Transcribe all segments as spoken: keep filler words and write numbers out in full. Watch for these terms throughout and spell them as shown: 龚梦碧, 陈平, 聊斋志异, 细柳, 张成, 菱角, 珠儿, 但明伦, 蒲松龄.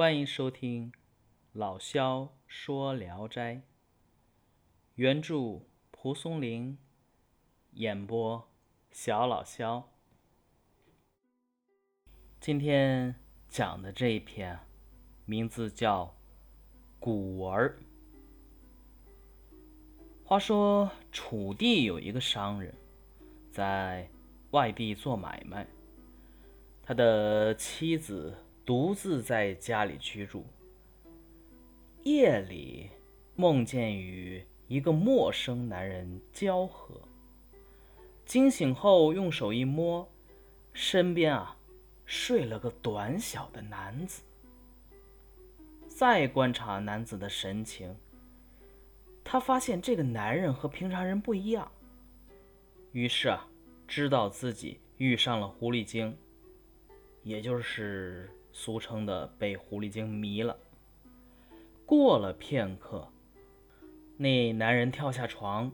欢迎收听老萧说聊斋，原著蒲松龄，演播小老萧。今天讲的这一篇名字叫古文。话说楚地有一个商人，在外地做买卖，他的妻子独自在家里居住，夜里梦见与一个陌生男人交合，惊醒后用手一摸，身边啊睡了个短小的男子。再观察男子的神情，他发现这个男人和平常人不一样，于是啊知道自己遇上了狐狸精，也就是俗称的被狐狸精迷了。过了片刻，那男人跳下床，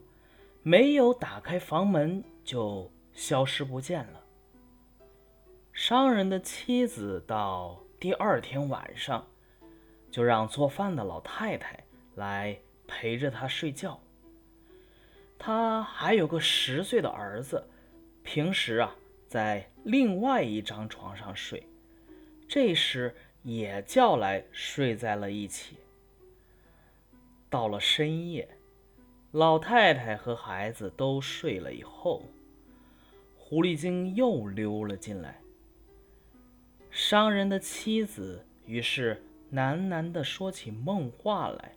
没有打开房门就消失不见了。商人的妻子到第二天晚上，就让做饭的老太太来陪着他睡觉。他还有个十岁的儿子，平时啊在另外一张床上睡，这时也叫来睡在了一起。到了深夜，老太太和孩子都睡了以后，狐狸精又溜了进来。商人的妻子于是喃喃地说起梦话来。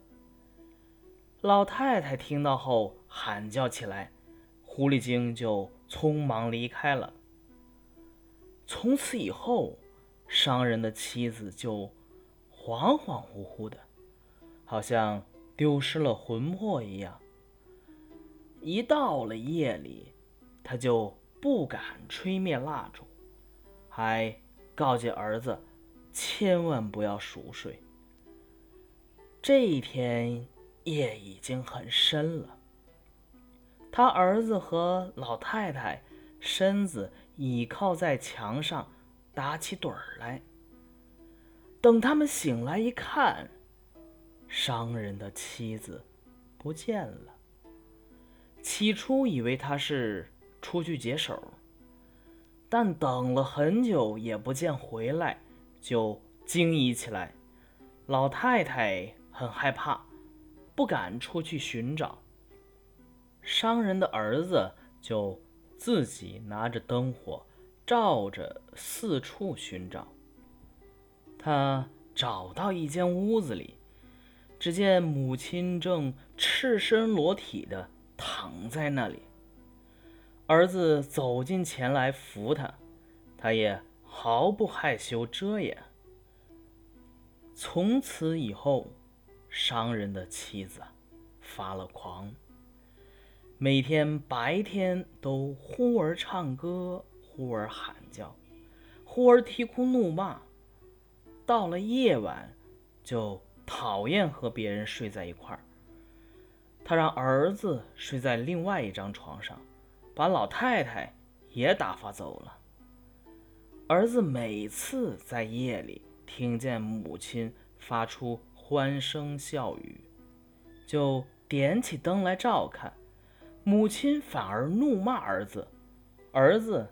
老太太听到后喊叫起来，狐狸精就匆忙离开了。从此以后，商人的妻子就恍恍惚惚的，好像丢失了魂魄一样。一到了夜里，他就不敢吹灭蜡烛，还告诫儿子千万不要熟睡。这一天夜已经很深了，他儿子和老太太身子倚靠在墙上打起盹儿来。等他们醒来一看，商人的妻子不见了。起初以为他是出去解手，但等了很久也不见回来，就惊疑起来。老太太很害怕，不敢出去寻找。商人的儿子就自己拿着灯火照着四处寻找。他找到一间屋子里，只见母亲正赤身裸体的躺在那里。儿子走近前来扶他，他也毫不害羞遮掩。从此以后，商人的妻子发了狂，每天白天都忽而唱歌，忽而喊叫，忽而啼哭怒骂，到了夜晚就讨厌和别人睡在一块儿。他让儿子睡在另外一张床上，把老太太也打发走了。儿子每次在夜里听见母亲发出欢声笑语，就点起灯来照看，母亲反而怒骂儿子，儿子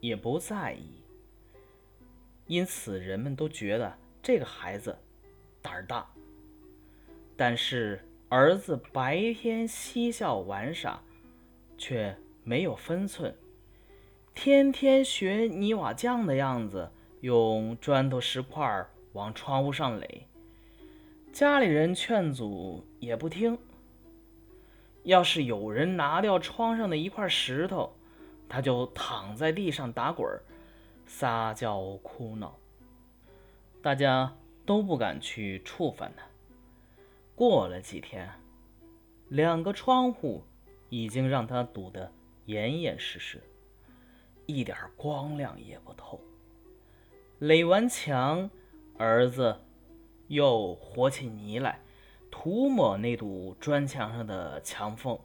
也不在意。因此人们都觉得这个孩子胆儿大。但是儿子白天嬉笑玩耍，却没有分寸，天天学泥瓦匠的样子，用砖头石块往窗户上垒。家里人劝阻也不听，要是有人拿掉窗上的一块石头，他就躺在地上打滚，撒娇哭闹。大家都不敢去触犯他。过了几天，两个窗户已经让他堵得严严实实，一点光亮也不透。垒完墙，儿子又和起泥来，涂抹那堵砖墙上的墙缝。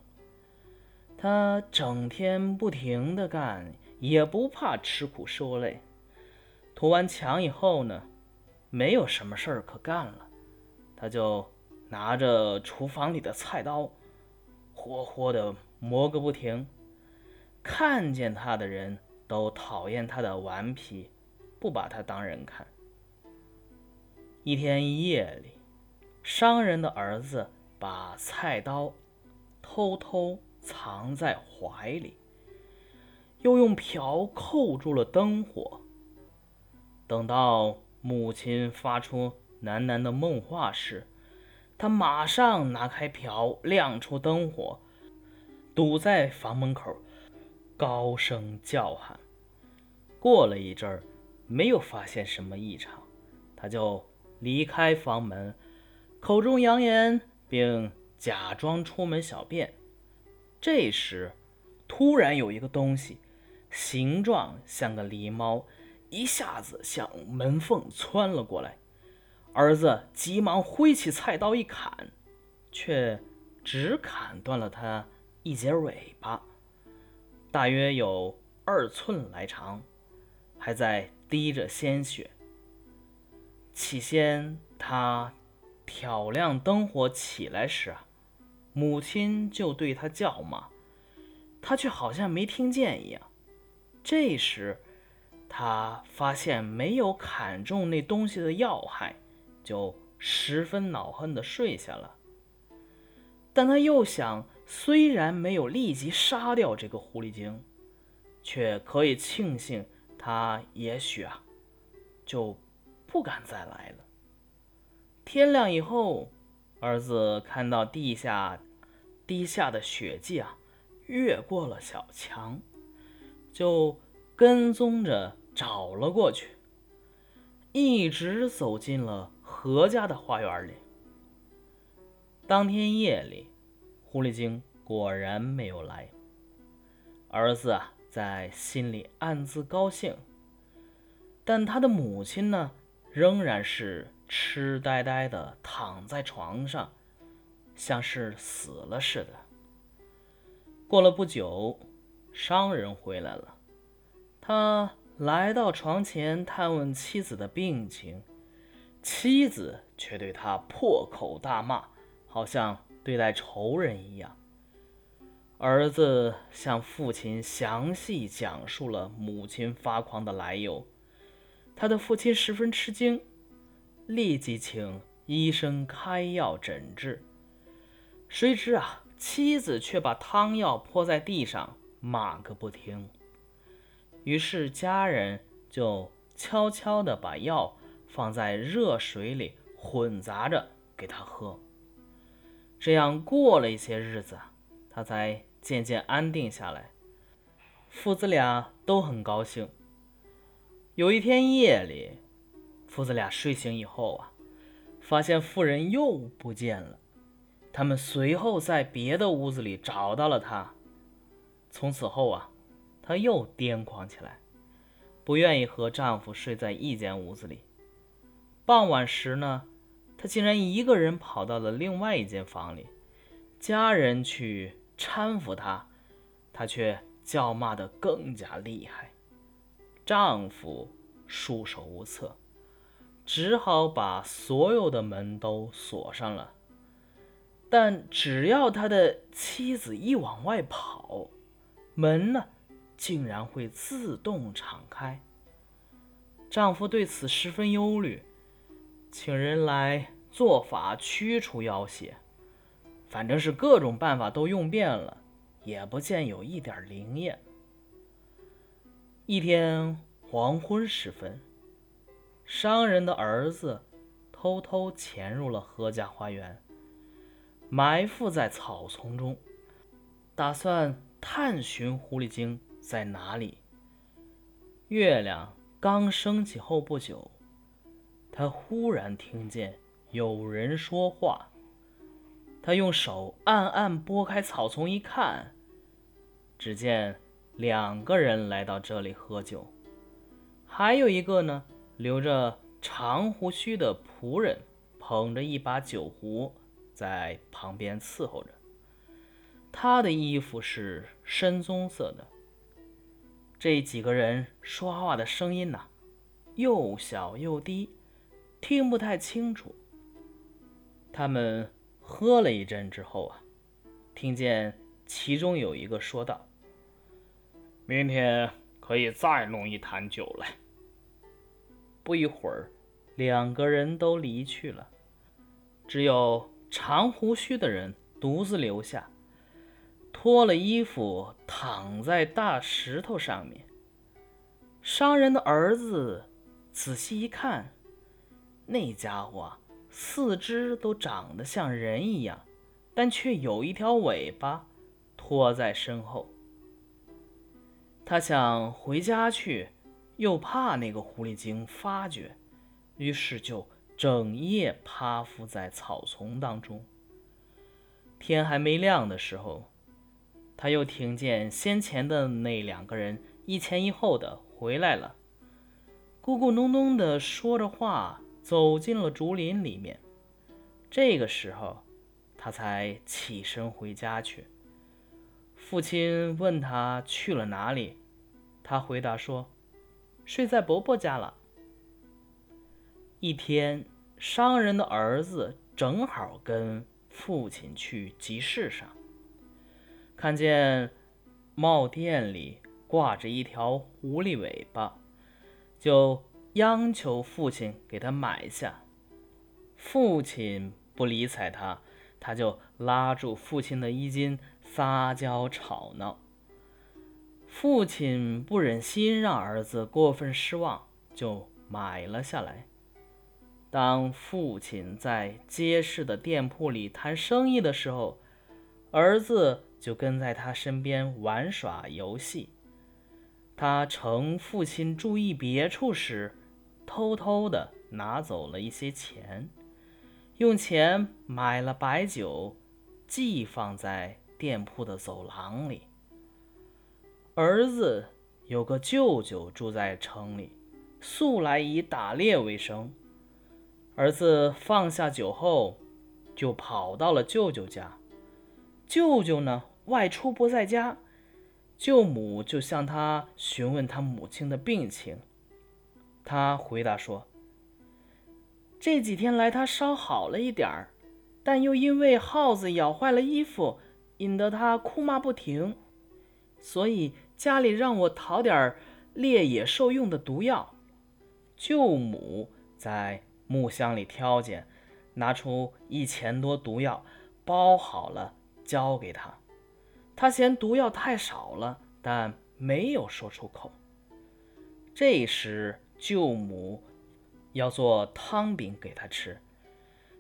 他整天不停地干，也不怕吃苦受累。涂完墙以后呢，没有什么事儿可干了，他就拿着厨房里的菜刀，活活的磨个不停。看见他的人都讨厌他的顽皮，不把他当人看。一天夜里，商人的儿子把菜刀偷偷藏在怀里，又用瓢扣住了灯火。等到母亲发出喃喃的梦话时，他马上拿开瓢，亮出灯火，堵在房门口，高声叫喊。过了一阵儿，没有发现什么异常，他就离开房门，口中扬言并假装出门小便。这时突然有一个东西，形状像个狸猫，一下子向门缝窜了过来。儿子急忙挥起菜刀一砍，却只砍断了它一截尾巴，大约有二寸来长，还在滴着鲜血。起先他挑亮灯火起来时，母亲就对他叫骂，他却好像没听见一样。这时他发现没有砍中那东西的要害，就十分恼恨地睡下了。但他又想，虽然没有立即杀掉这个狐狸精，却可以庆幸他也许啊就不敢再来了。天亮以后，儿子看到地下滴下的血迹啊越过了小墙，就跟踪着找了过去，一直走进了何家的花园里。当天夜里，狐狸精果然没有来。儿子啊在心里暗自高兴，但他的母亲呢，仍然是痴呆呆地躺在床上，像是死了似的。过了不久，商人回来了，他来到床前探问妻子的病情，妻子却对他破口大骂，好像对待仇人一样。儿子向父亲详细讲述了母亲发狂的来由，他的父亲十分吃惊，立即请医生开药诊治。谁知啊，妻子却把汤药泼在地上，骂个不停。于是家人就悄悄地把药放在热水里混杂着给他喝。这样过了一些日子，他才渐渐安定下来。父子俩都很高兴。有一天夜里，父子俩睡醒以后啊，发现妇人又不见了。他们随后在别的屋子里找到了他。从此后啊，他又癫狂起来，不愿意和丈夫睡在一间屋子里。傍晚时呢，他竟然一个人跑到了另外一间房里，家人去搀扶他，他却叫骂得更加厉害。丈夫束手无策，只好把所有的门都锁上了。但只要他的妻子一往外跑，门呢竟然会自动敞开。丈夫对此十分忧虑，请人来做法驱除妖邪，反正是各种办法都用遍了，也不见有一点灵验。一天黄昏时分，商人的儿子偷偷潜入了何家花园，埋伏在草丛中，打算探寻狐狸精在哪里。月亮刚升起后不久，他忽然听见有人说话，他用手暗暗拨开草丛一看，只见两个人来到这里喝酒，还有一个呢留着长胡须的仆人捧着一把酒壶在旁边伺候着，他的衣服是深棕色的。这几个人说话的声音呢、啊、又小又低，听不太清楚。他们喝了一阵之后啊，听见其中有一个说道：“明天可以再弄一坛酒来。”不一会儿，两个人都离去了，只有长胡须的人独自留下，脱了衣服躺在大石头上面。商人的儿子仔细一看，那家伙啊，四肢都长得像人一样，但却有一条尾巴拖在身后。他想回家去，又怕那个狐狸精发觉，于是就整夜趴伏在草丛当中。天还没亮的时候，他又听见先前的那两个人一前一后的回来了，咕咕哝哝地说着话，走进了竹林里面。这个时候他才起身回家去。父亲问他去了哪里，他回答说：“睡在伯伯家了。”一天，商人的儿子正好跟父亲去集市上，看见帽店里挂着一条狐狸尾巴，就央求父亲给他买下。父亲不理睬他，他就拉住父亲的衣襟撒娇吵闹。父亲不忍心让儿子过分失望，就买了下来。当父亲在街市的店铺里谈生意的时候，儿子就跟在他身边玩耍游戏。他趁父亲注意别处时，偷偷地拿走了一些钱，用钱买了白酒，寄放在店铺的走廊里。儿子有个舅舅住在城里，素来以打猎为生。儿子放下酒后，就跑到了舅舅家。舅舅呢，外出不在家。舅母就向他询问他母亲的病情，他回答说：“这几天来他稍好了一点儿，但又因为耗子咬坏了衣服，引得他哭骂不停，所以家里让我讨点猎野兽用的毒药。”舅母在木箱里挑拣，拿出一钱多毒药，包好了交给他。他嫌毒药太少了，但没有说出口。这时舅母要做汤饼给他吃，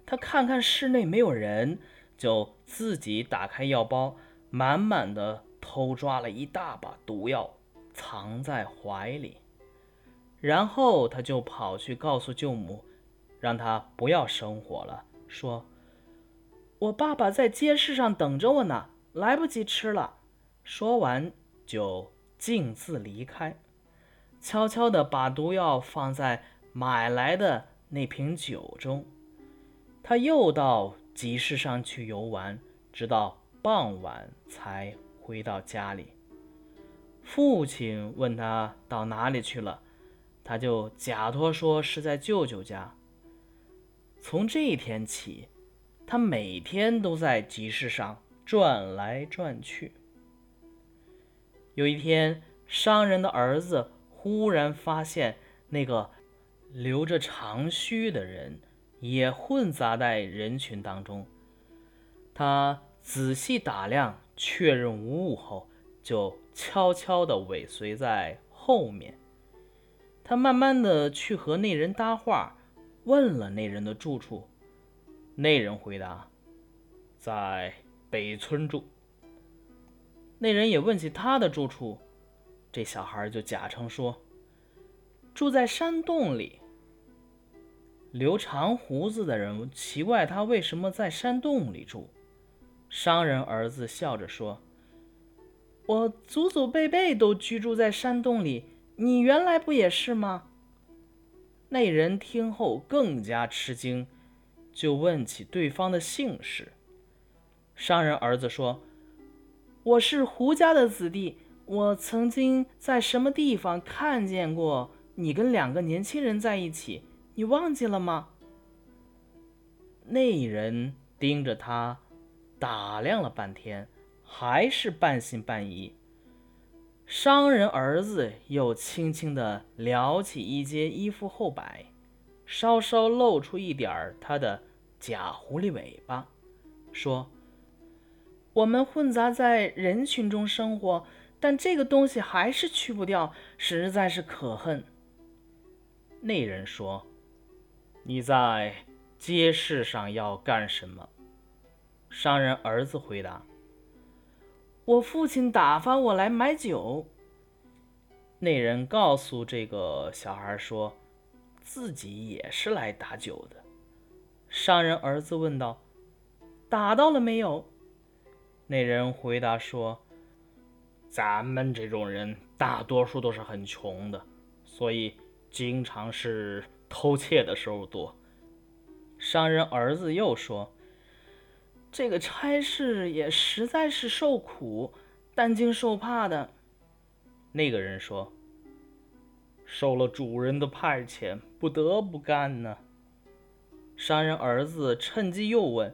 他看看室内没有人，就自己打开药包，满满的偷抓了一大把毒药，藏在怀里。然后他就跑去告诉舅母，让他不要生火了，说：“我爸爸在街市上等着我呢，来不及吃了。”说完就径自离开，悄悄地把毒药放在买来的那瓶酒中。他又到集市上去游玩，直到傍晚才回到家里。父亲问他到哪里去了，他就假托说是在舅舅家。从这一天起，他每天都在集市上转来转去。有一天，商人的儿子忽然发现那个留着长须的人也混杂在人群当中。他仔细打量，确认无误后，就悄悄地尾随在后面。他慢慢地去和那人搭话，问了那人的住处。那人回答：“在北村住。”那人也问起他的住处，这小孩就假称说：“住在山洞里。”留长胡子的人奇怪他为什么在山洞里住。商人儿子笑着说：“我祖祖辈辈都居住在山洞里，你原来不也是吗？”那人听后更加吃惊，就问起对方的姓氏。商人儿子说：“我是胡家的子弟，我曾经在什么地方看见过你跟两个年轻人在一起，你忘记了吗？那人盯着他打量了半天，还是半信半疑。商人儿子又轻轻地撩起一截衣服后摆，稍稍露出一点他的假狐狸尾巴，说：我们混杂在人群中生活，但这个东西还是去不掉，实在是可恨。那人说：你在街市上要干什么？商人儿子回答：我父亲打发我来买酒。那人告诉这个小孩说，自己也是来打酒的。商人儿子问道：打到了没有？那人回答说：咱们这种人大多数都是很穷的，所以经常是偷窃的收入多。商人儿子又说：这个差事也实在是受苦，担惊受怕的。那个人说：受了主人的派遣，不得不干呢。商人儿子趁机又问：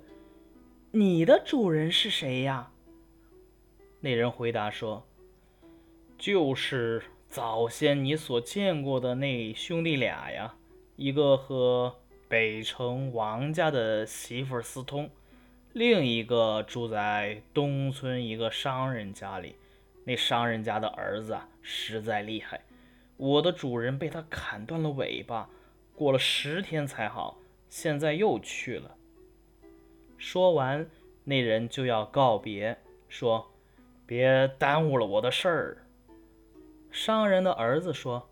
你的主人是谁呀？那人回答说：就是早先你所见过的那兄弟俩呀，一个和北城王家的媳妇私通，另一个住在东村一个商人家里。那商人家的儿子啊，实在厉害，我的主人被他砍断了尾巴，过了十天才好，现在又去了。说完，那人就要告别，说：别耽误了我的事儿。商人的儿子说：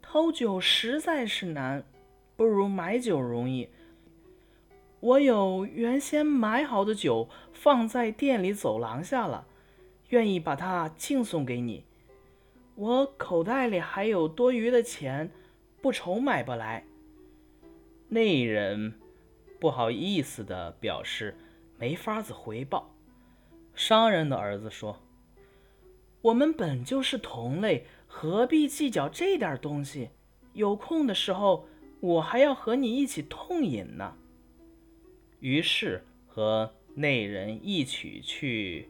偷酒实在是难，不如买酒容易。我有原先买好的酒放在店里走廊下了，愿意把它敬送给你。我口袋里还有多余的钱，不愁买不来。那人不好意思地表示没法子回报。商人的儿子说：我们本就是同类，何必计较这点东西？有空的时候，我还要和你一起痛饮呢。于是和那人一起去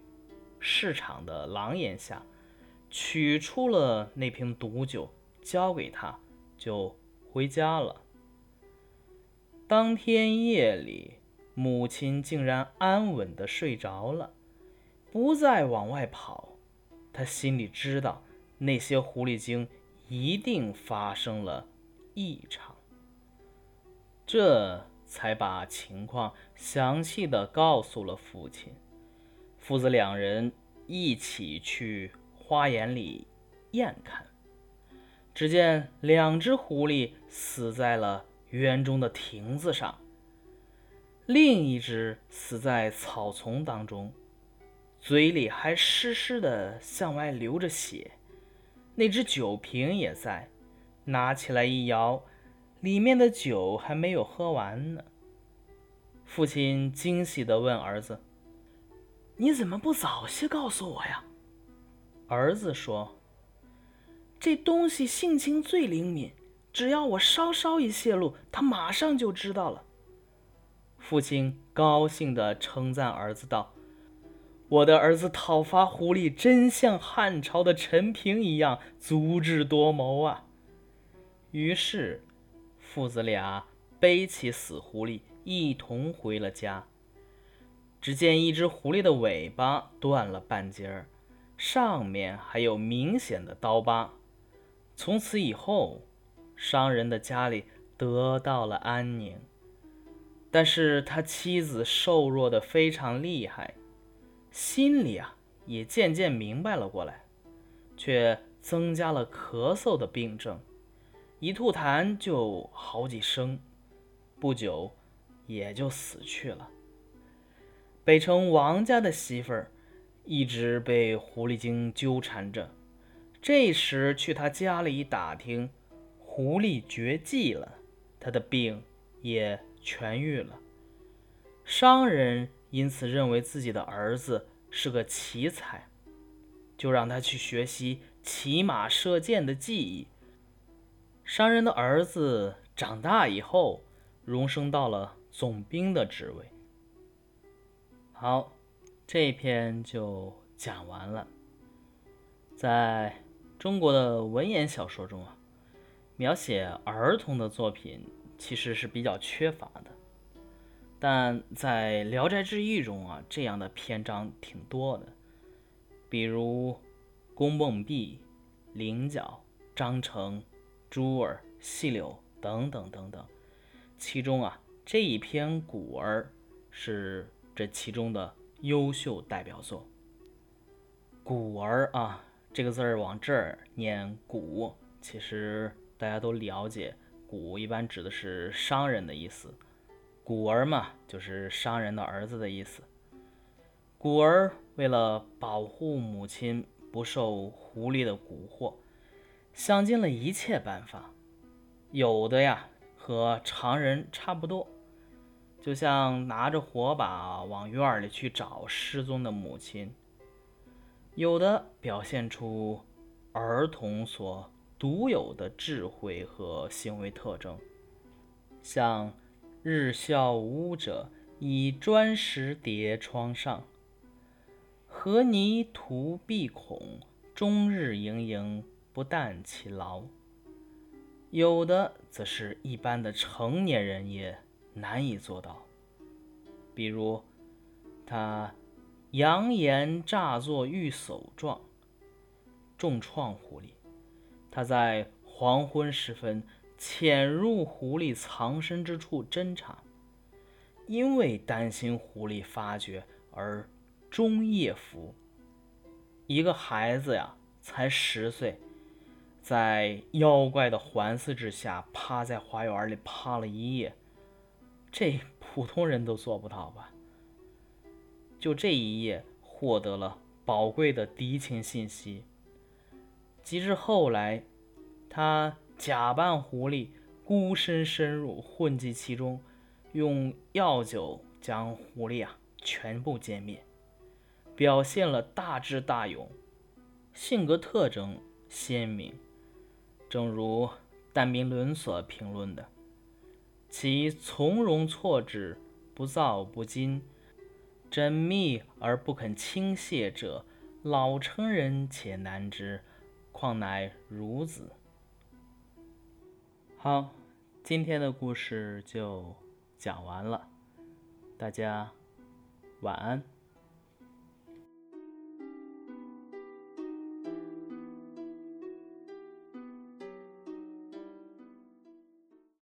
市场的廊檐下，取出了那瓶毒酒，交给他，就回家了。当天夜里，母亲竟然安稳地睡着了，不再往外跑。他心里知道，那些狐狸精一定发生了异常，这才把情况详细地告诉了父亲。父子两人一起去花园里验看，只见两只狐狸死在了园中的亭子上，另一只死在草丛当中，嘴里还湿湿的向外流着血。那只酒瓶也在，拿起来一摇，里面的酒还没有喝完呢。父亲惊喜地问儿子：你怎么不早些告诉我呀？儿子说：这东西性情最灵敏，只要我稍稍一泄露，他马上就知道了。父亲高兴地称赞儿子道：我的儿子讨伐狐狸，真像汉朝的陈平一样，足智多谋啊。于是父子俩背起死狐狸，一同回了家。只见一只狐狸的尾巴断了半截儿，上面还有明显的刀疤。从此以后，商人的家里得到了安宁，但是他妻子瘦弱得非常厉害，心里啊也渐渐明白了过来，却增加了咳嗽的病症，一吐痰就好几声，不久也就死去了。北城王家的媳妇儿一直被狐狸精纠缠着，这时去他家里打听，狐狸绝迹了，他的病也痊愈了。商人因此认为自己的儿子是个奇才，就让他去学习骑马射箭的技艺。商人的儿子长大以后荣升到了总兵的职位。好，这篇就讲完了。在中国的文言小说中啊，描写儿童的作品其实是比较缺乏的，但在《聊斋志异》中啊，这样的篇章挺多的，比如龚梦碧、菱角、张成、珠儿、细柳等等等等。其中啊，这一篇古儿是这其中的优秀代表作。古儿啊，这个字儿往这儿念古，其实大家都了解，古一般指的是商人的意思，古儿嘛，就是商人的儿子的意思。古儿为了保护母亲不受狐狸的蛊惑，想尽了一切办法，有的呀和常人差不多，就像拿着火把往院里去找失踪的母亲，有的表现出儿童所独有的智慧和行为特征，像日校屋者，以砖石叠窗上，何泥涂壁孔，终日盈盈，不惮其劳。有的则是一般的成年人也难以做到，比如他扬言诈作御叟状，重创狐狸。他在黄昏时分潜入狐狸藏身之处侦查，因为担心狐狸发觉而终夜伏。一个孩子呀，才十岁，在妖怪的环伺之下，趴在花园里趴了一夜，这普通人都做不到吧？就这一夜，获得了宝贵的敌情信息。及至后来，他假扮狐狸，孤身深入，混迹其中，用药酒将狐狸啊全部歼灭，表现了大智大勇，性格特征鲜明。正如但明伦所评论的，其从容措置，不躁不惊，缜密而不肯倾泻者，老成人且难之，况乃孺子。好，今天的故事就讲完了，大家晚安。